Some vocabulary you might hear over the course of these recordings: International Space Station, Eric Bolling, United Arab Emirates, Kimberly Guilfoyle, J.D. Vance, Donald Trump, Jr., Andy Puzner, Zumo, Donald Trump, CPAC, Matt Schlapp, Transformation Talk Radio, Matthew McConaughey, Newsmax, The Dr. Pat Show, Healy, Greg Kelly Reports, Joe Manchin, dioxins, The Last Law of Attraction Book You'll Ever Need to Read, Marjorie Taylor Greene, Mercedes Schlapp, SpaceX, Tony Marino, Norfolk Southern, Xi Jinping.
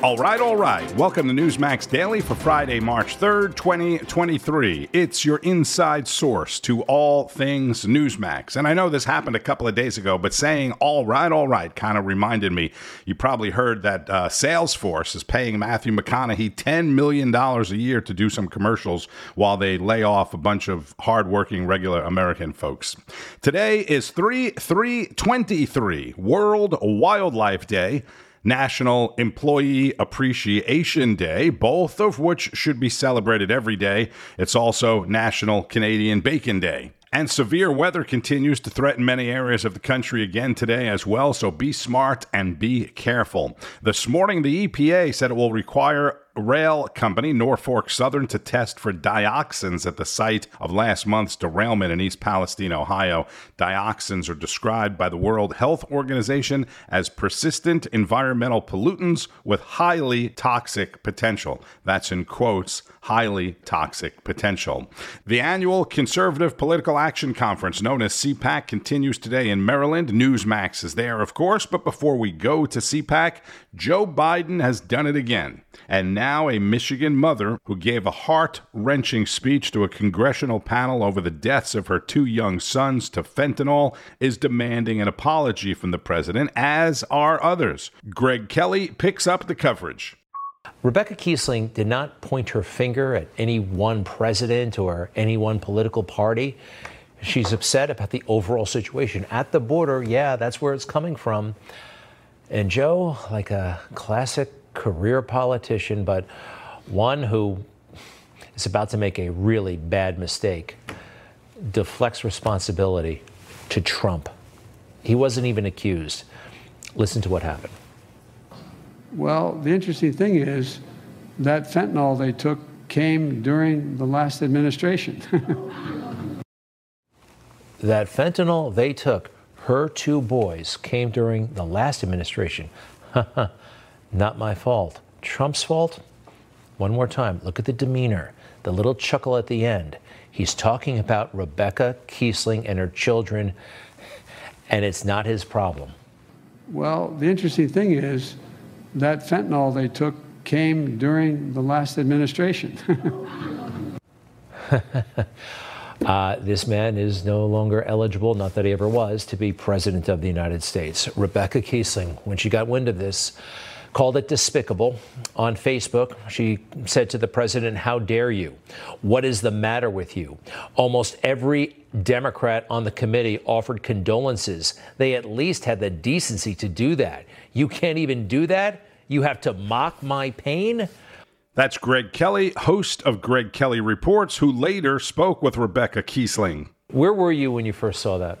All right. Welcome to Newsmax Daily for Friday, March 3rd, 2023. It's your inside source to all things Newsmax. And I know this happened a couple of days ago, but saying all right, kind of reminded me. You probably heard that Salesforce is paying Matthew McConaughey $10 million a year to do some commercials while they lay off a bunch of hardworking, regular American folks. Today is 3/3/23, World Wildlife Day. National Employee Appreciation Day, both of which should be celebrated every day. It's also National Canadian Bacon Day. And severe weather continues to threaten many areas of the country again today as well, so be smart and be careful. This morning, the EPA said it will require rail company Norfolk Southern to test for dioxins at the site of last month's derailment in East Palestine, Ohio. Dioxins are described by the World Health Organization as persistent environmental pollutants with highly toxic potential. That's in quotes, highly toxic potential. The annual Conservative Political Action Conference, known as CPAC, continues today in Maryland. Newsmax is there, of course, but before we go to CPAC, Joe Biden has done it again. And now a Michigan mother who gave a heart-wrenching speech to a congressional panel over the deaths of her two young sons to fentanyl is demanding an apology from the president, as are others. Greg Kelly picks up the coverage. Rebecca Kiesling did not point her finger at any one president or any one political party. She's upset about the overall situation at the border. Yeah, that's where it's coming from. And Joe, like a classic career politician, but one who is about to make a really bad mistake, deflects responsibility to Trump. He wasn't even accused. Listen to what happened. Well, the interesting thing is that fentanyl they took came during the last administration. That fentanyl they took, her two boys, came during the last administration. Not my fault. Trump's fault? One more time. Look at the demeanor, the little chuckle at the end. He's talking about Rebecca Kiesling and her children, and it's not his problem. Well, the interesting thing is that fentanyl they took came during the last administration. This man is no longer eligible, not that he ever was, to be president of the United States. Rebecca Kiesling, when she got wind of this, called it despicable on Facebook. She said to the president, "How dare you? What is the matter with you?" Almost every Democrat on the committee offered condolences. They at least had the decency to do that. You can't even do that? You have to mock my pain? That's Greg Kelly, host of Greg Kelly Reports, who later spoke with Rebecca Kiesling. Where were you when you first saw that?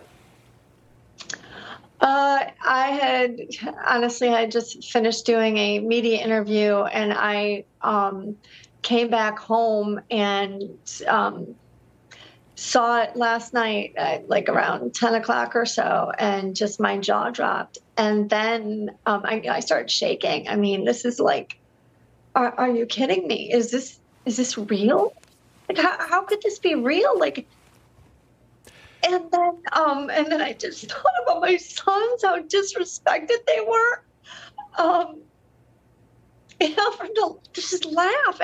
I had just finished doing a media interview, and I came back home and saw it last night, like around 10 o'clock or so, and just my jaw dropped. And then I started shaking. I mean, this is like, are you kidding me? Is this real? Like, how could this be real? Like. And then I just thought about my sons, how disrespected they were. You know, for them to just laugh,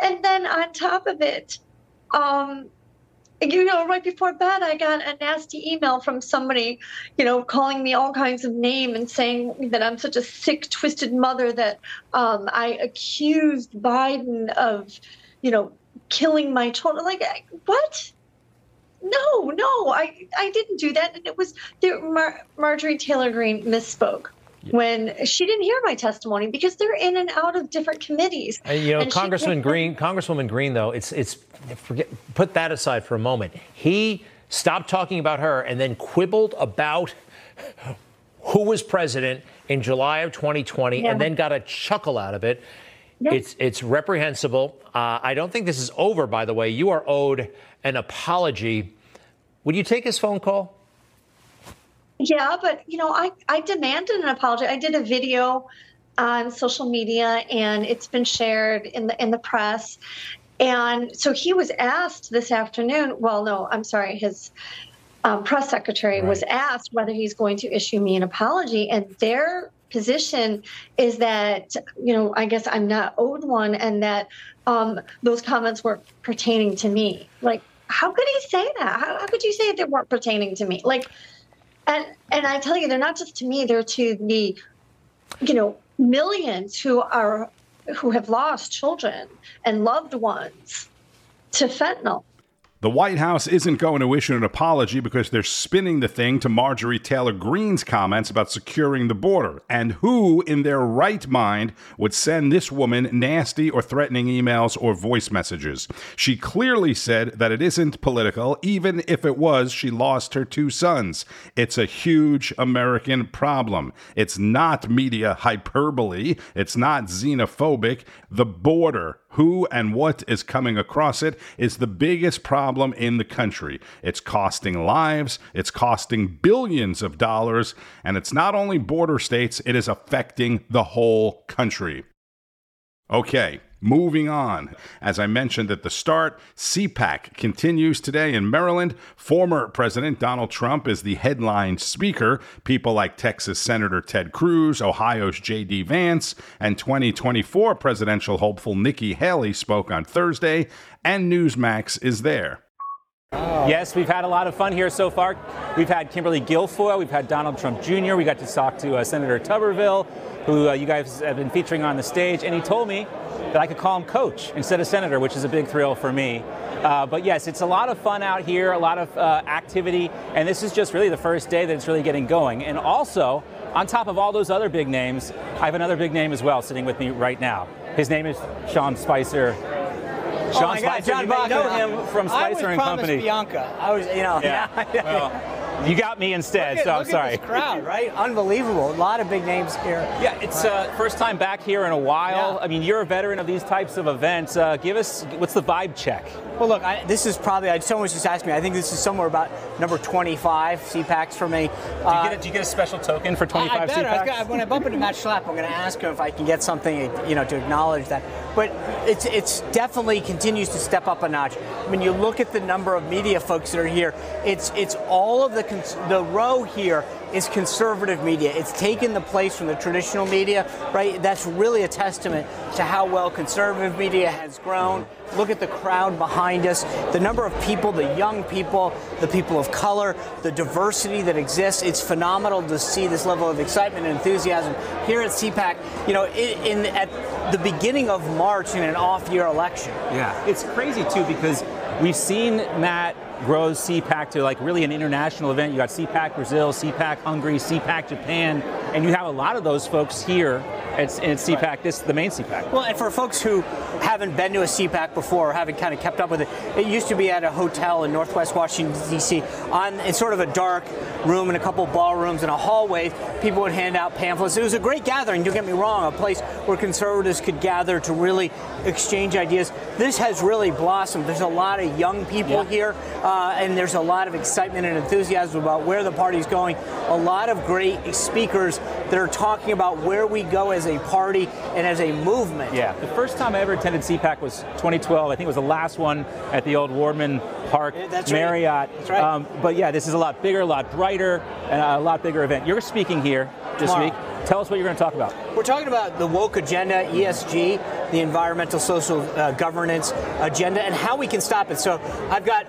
and then on top of it, you know, right before bed, I got a nasty email from somebody, you know, calling me all kinds of names and saying that I'm such a sick, twisted mother that I accused Biden of, you know, killing my children. Like, what? No, I didn't do that. And it was Marjorie Taylor Greene misspoke when she didn't hear my testimony because they're in and out of different committees. You know, Congresswoman Greene, though, put that aside for a moment. He stopped talking about her and then quibbled about who was president in July of 2020 and then got a chuckle out of it. Yes. It's reprehensible. I don't think this is over, by the way. You are owed an apology. Would you take his phone call? Yeah, but, you know, I demanded an apology. I did a video on social media, and it's been shared in the press. And so he was asked this afternoon, his press secretary was asked whether he's going to issue me an apology, and their position is that, I guess I'm not owed one, and that those comments were pertaining to me. Like, how could he say that? How could you say they weren't pertaining to me? Like, and I tell you, they're not just to me, they're to the, millions who have lost children and loved ones to fentanyl. The White House isn't going to issue an apology because they're spinning the thing to Marjorie Taylor Greene's comments about securing the border. And who in their right mind would send this woman nasty or threatening emails or voice messages? She clearly said that it isn't political. Even if it was, she lost her two sons. It's a huge American problem. It's not media hyperbole. It's not xenophobic. The border, who and what is coming across it, is the biggest problem in the country. It's costing lives, it's costing billions of dollars, and it's not only border states, it is affecting the whole country. Okay, moving on. As I mentioned at the start, CPAC continues today in Maryland. Former President Donald Trump is the headline speaker. People like Texas Senator Ted Cruz, Ohio's J.D. Vance, and 2024 presidential hopeful Nikki Haley spoke on Thursday, and Newsmax is there. Yes, we've had a lot of fun here so far. We've had Kimberly Guilfoyle, we've had Donald Trump, Jr., we got to talk to Senator Tuberville, who you guys have been featuring on the stage, and he told me that I could call him coach instead of senator, which is a big thrill for me. But yes, it's a lot of fun out here, a lot of activity, and this is just really the first day that it's really getting going. And also, on top of all those other big names, I have another big name as well sitting with me right now. His name is Sean Spicer. Sean Spicer, God, John Bachman. You know him from Spicer and Company. I was, well, you got me instead, I'm sorry. Look at this crowd, right? Unbelievable. A lot of big names here. Yeah, it's first time back here in a while. Yeah. I mean, you're a veteran of these types of events. Give us, what's the vibe check? Well, look, this is probably, someone was just asking me, I think this is somewhere about number 25 CPACs for me. Do you get a special token for 25 CPACs? When I bump into Matt Schlapp, I'm going to ask him if I can get something, to acknowledge that. But it's definitely continues to step up a notch. When you look at the number of media folks that are here, it's all of the row here is conservative media. It's taken the place from the traditional media, right? That's really a testament to how well conservative media has grown. Look at the crowd behind us, the number of people, the young people, the people of color, the diversity that exists. It's phenomenal to see this level of excitement and enthusiasm here at CPAC, at the beginning of March in an off-year election. Yeah, it's crazy, too, because we've seen Matt grows CPAC to like really an international event. You got CPAC Brazil, CPAC Hungary, CPAC Japan, and you have a lot of those folks here at CPAC, right. This is the main CPAC. Well, and for folks who haven't been to a CPAC before or haven't kind of kept up with it, it used to be at a hotel in Northwest Washington, D.C., in sort of a dark room and a couple ballrooms and a hallway. People would hand out pamphlets. It was a great gathering, don't get me wrong, a place where conservatives could gather to really exchange ideas. This has really blossomed. There's a lot of young people here, and there's a lot of excitement and enthusiasm about where the party's going. A lot of great speakers that are talking about where we go as a party and as a movement. Yeah, the first time I ever attended CPAC was 2012. I think it was the last one at the old Wardman Park Marriott. Right. That's right. But yeah, this is a lot bigger, a lot brighter, and a lot bigger event. You're speaking here this week. Tell us what you're going to talk about. We're talking about the woke agenda, ESG, the environmental, social, governance agenda, and how we can stop it. So I've got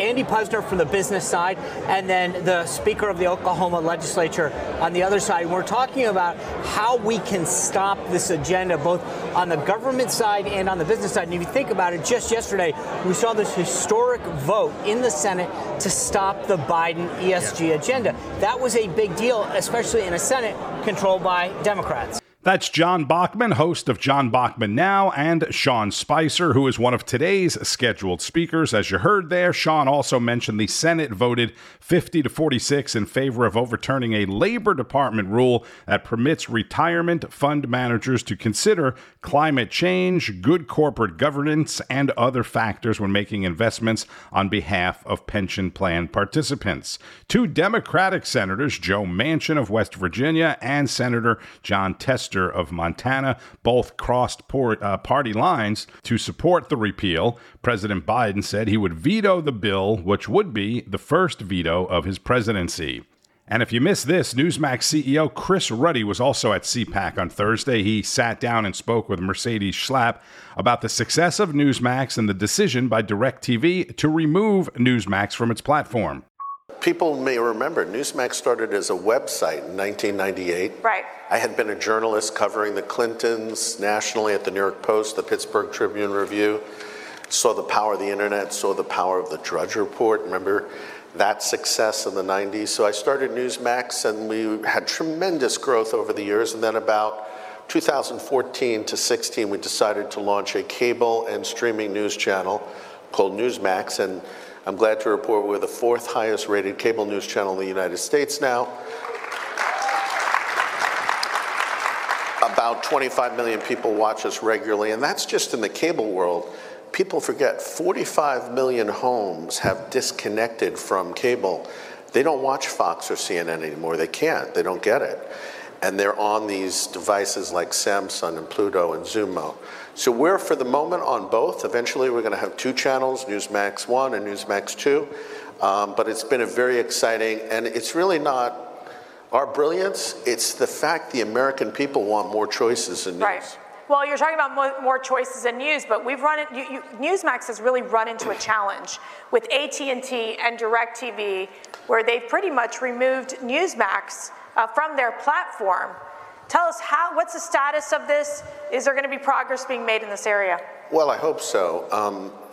Andy Puzner from the business side, and then the Speaker of the Oklahoma Legislature on the other side. We're talking about how we can stop this agenda, both on the government side and on the business side. And if you think about it, just yesterday, we saw this historic vote in the Senate to stop the Biden ESG agenda. That was a big deal, especially in a Senate controlled by Democrats. That's John Bachman, host of John Bachman Now, and Sean Spicer, who is one of today's scheduled speakers. As you heard there, Sean also mentioned the Senate voted 50-46 in favor of overturning a Labor Department rule that permits retirement fund managers to consider climate change, good corporate governance, and other factors when making investments on behalf of pension plan participants. Two Democratic senators, Joe Manchin of West Virginia and Senator John Tester of Montana, both crossed party lines to support the repeal. President Biden said he would veto the bill, which would be the first veto of his presidency. And if you missed this, Newsmax CEO Chris Ruddy was also at CPAC on Thursday. He sat down and spoke with Mercedes Schlapp about the success of Newsmax and the decision by DirecTV to remove Newsmax from its platform. People may remember Newsmax started as a website in 1998. Right. I had been a journalist covering the Clintons nationally at the New York Post, the Pittsburgh Tribune Review. Saw the power of the internet, saw the power of the Drudge Report. Remember that success in the 90s. So I started Newsmax, and we had tremendous growth over the years. And then about 2014 to 16, we decided to launch a cable and streaming news channel called Newsmax. And I'm glad to report we're the fourth highest rated cable news channel in the United States now. About 25 million people watch us regularly, and that's just in the cable world. People forget 45 million homes have disconnected from cable. They don't watch Fox or CNN anymore. They can't. They don't get it. And they're on these devices like Samsung and Pluto and Zumo. So we're, for the moment, on both. Eventually, we're going to have two channels, Newsmax 1 and Newsmax 2. But it's been a very exciting, and it's really not our brilliance. It's the fact the American people want more choices in news. Right. Well, you're talking about more choices in news, but we've run it. Newsmax has really run into a challenge with AT&T and DirecTV, where they've pretty much removed Newsmax from their platform. Tell us what's the status of this? Is there going to be progress being made in this area? Well, I hope so.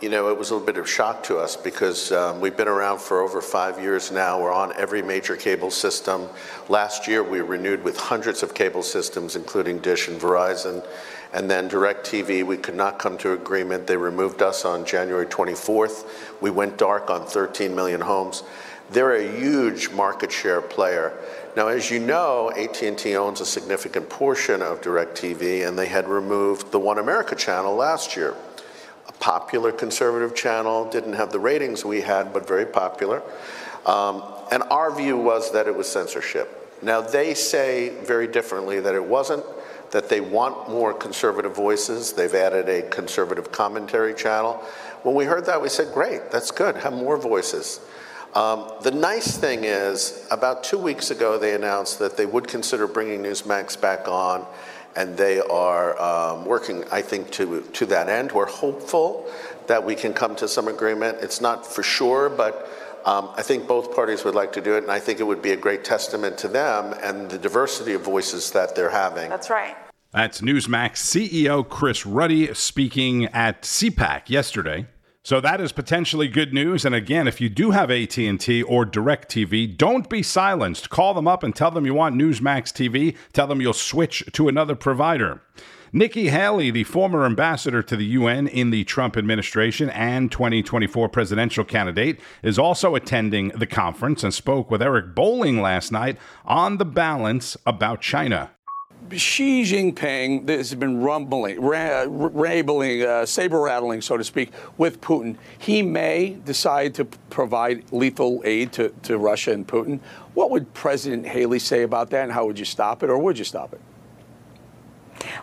It was a little bit of a shock to us because we've been around for over 5 years now. We're on every major cable system. Last year, we renewed with hundreds of cable systems, including Dish and Verizon. And then DirecTV, we could not come to agreement. They removed us on January 24th. We went dark on 13 million homes. They're a huge market share player. Now, as you know, AT&T owns a significant portion of DirecTV, and they had removed the One America channel last year. A popular conservative channel, didn't have the ratings we had, but very popular. And our view was that it was censorship. Now, they say very differently that it wasn't, that they want more conservative voices. They've added a conservative commentary channel. When we heard that, we said, great, that's good, have more voices. The nice thing is, about 2 weeks ago, they announced that they would consider bringing Newsmax back on, and they are working, I think, to that end. We're hopeful that we can come to some agreement. It's not for sure, but I think both parties would like to do it, and I think it would be a great testament to them and the diversity of voices that they're having. That's right. That's Newsmax CEO Chris Ruddy speaking at CPAC yesterday. So that is potentially good news. And again, if you do have AT&T or DirecTV, don't be silenced. Call them up and tell them you want Newsmax TV. Tell them you'll switch to another provider. Nikki Haley, the former ambassador to the UN in the Trump administration and 2024 presidential candidate, is also attending the conference and spoke with Eric Bolling last night on The Balance about China. Xi Jinping has been saber-rattling, so to speak, with Putin. He may decide to provide lethal aid to Russia and Putin. What would President Haley say about that, and how would you stop it, or would you stop it?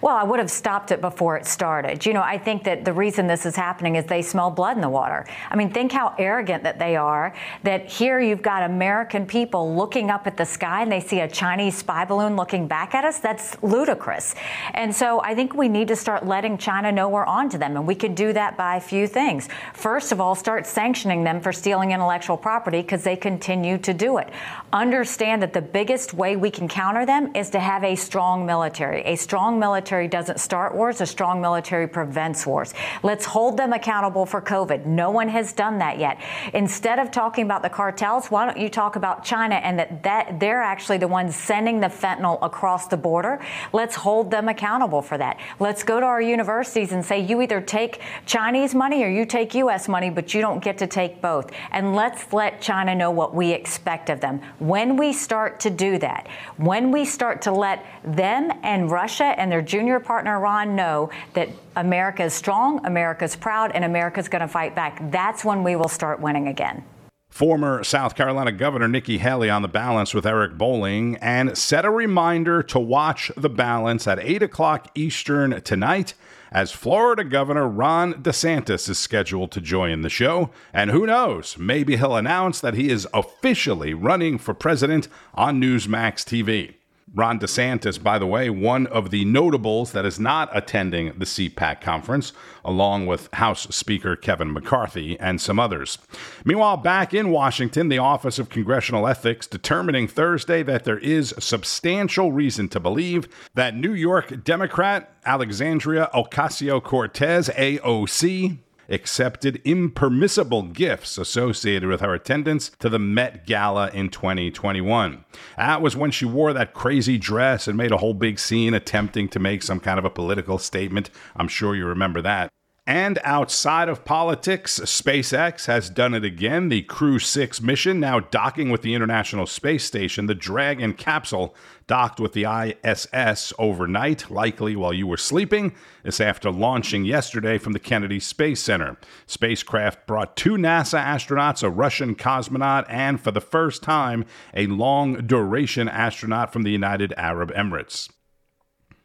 Well, I would have stopped it before it started. I think that the reason this is happening is they smell blood in the water. I mean, think how arrogant that they are, that here you've got American people looking up at the sky and they see a Chinese spy balloon looking back at us. That's ludicrous. And so I think we need to start letting China know we're on to them. And we can do that by a few things. First of all, start sanctioning them for stealing intellectual property because they continue to do it. Understand that the biggest way we can counter them is to have a strong military. A strong military doesn't start wars. A strong military prevents wars. Let's hold them accountable for COVID. No one has done that yet. Instead of talking about the cartels, why don't you talk about China and that they're actually the ones sending the fentanyl across the border? Let's hold them accountable for that. Let's go to our universities and say, you either take Chinese money or you take U.S. money, but you don't get to take both. And let's let China know what we expect of them. When we start to do that, when we start to let them and Russia and their junior partner, Ron, know that America is strong, America is proud, and America is going to fight back. That's when we will start winning again. Former South Carolina Governor Nikki Haley on The Balance with Eric Bolling, and set a reminder to watch The Balance at 8 o'clock Eastern tonight as Florida Governor Ron DeSantis is scheduled to join the show. And who knows, maybe he'll announce that he is officially running for president on Newsmax TV. Ron DeSantis, by the way, one of the notables that is not attending the CPAC conference, along with House Speaker Kevin McCarthy and some others. Meanwhile, back in Washington, the Office of Congressional Ethics determining Thursday that there is substantial reason to believe that New York Democrat Alexandria Ocasio-Cortez, AOC, accepted impermissible gifts associated with her attendance to the Met Gala in 2021. That was when she wore that crazy dress and made a whole big scene attempting to make some kind of a political statement. I'm sure you remember that. And outside of politics, SpaceX has done it again. The Crew 6 mission, now docking with the International Space Station, the Dragon capsule docked with the ISS overnight, likely while you were sleeping. This after launching yesterday from the Kennedy Space Center. Spacecraft brought two NASA astronauts, a Russian cosmonaut, and for the first time, a long-duration astronaut from the United Arab Emirates.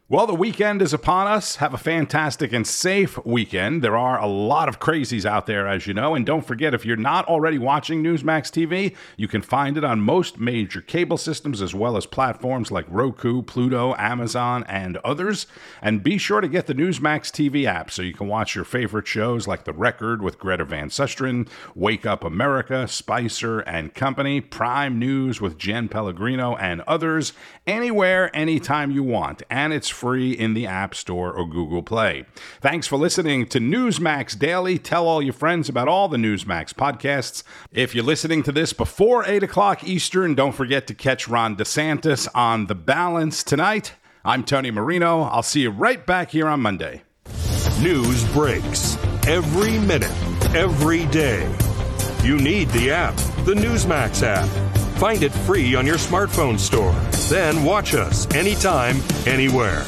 Well, the weekend is upon us. Have a fantastic and safe weekend. There are a lot of crazies out there, as you know. And don't forget, if you're not already watching Newsmax TV, you can find it on most major cable systems, as well as platforms like Roku, Pluto, Amazon, and others. And be sure to get the Newsmax TV app so you can watch your favorite shows like The Record with Greta Van Susteren, Wake Up America, Spicer and Company, Prime News with Jen Pellegrino, and others, anywhere, anytime you want. And it's free in the App Store or Google Play. Thanks for listening to Newsmax Daily. Tell all your friends about all the Newsmax podcasts. If you're listening to this before 8 o'clock Eastern, don't forget to catch Ron DeSantis on The Balance tonight. I'm Tony Marino. I'll see you right back here on Monday. News breaks every minute, every day. You need the app, the Newsmax app. Find it free on your smartphone store. Then watch us anytime, anywhere.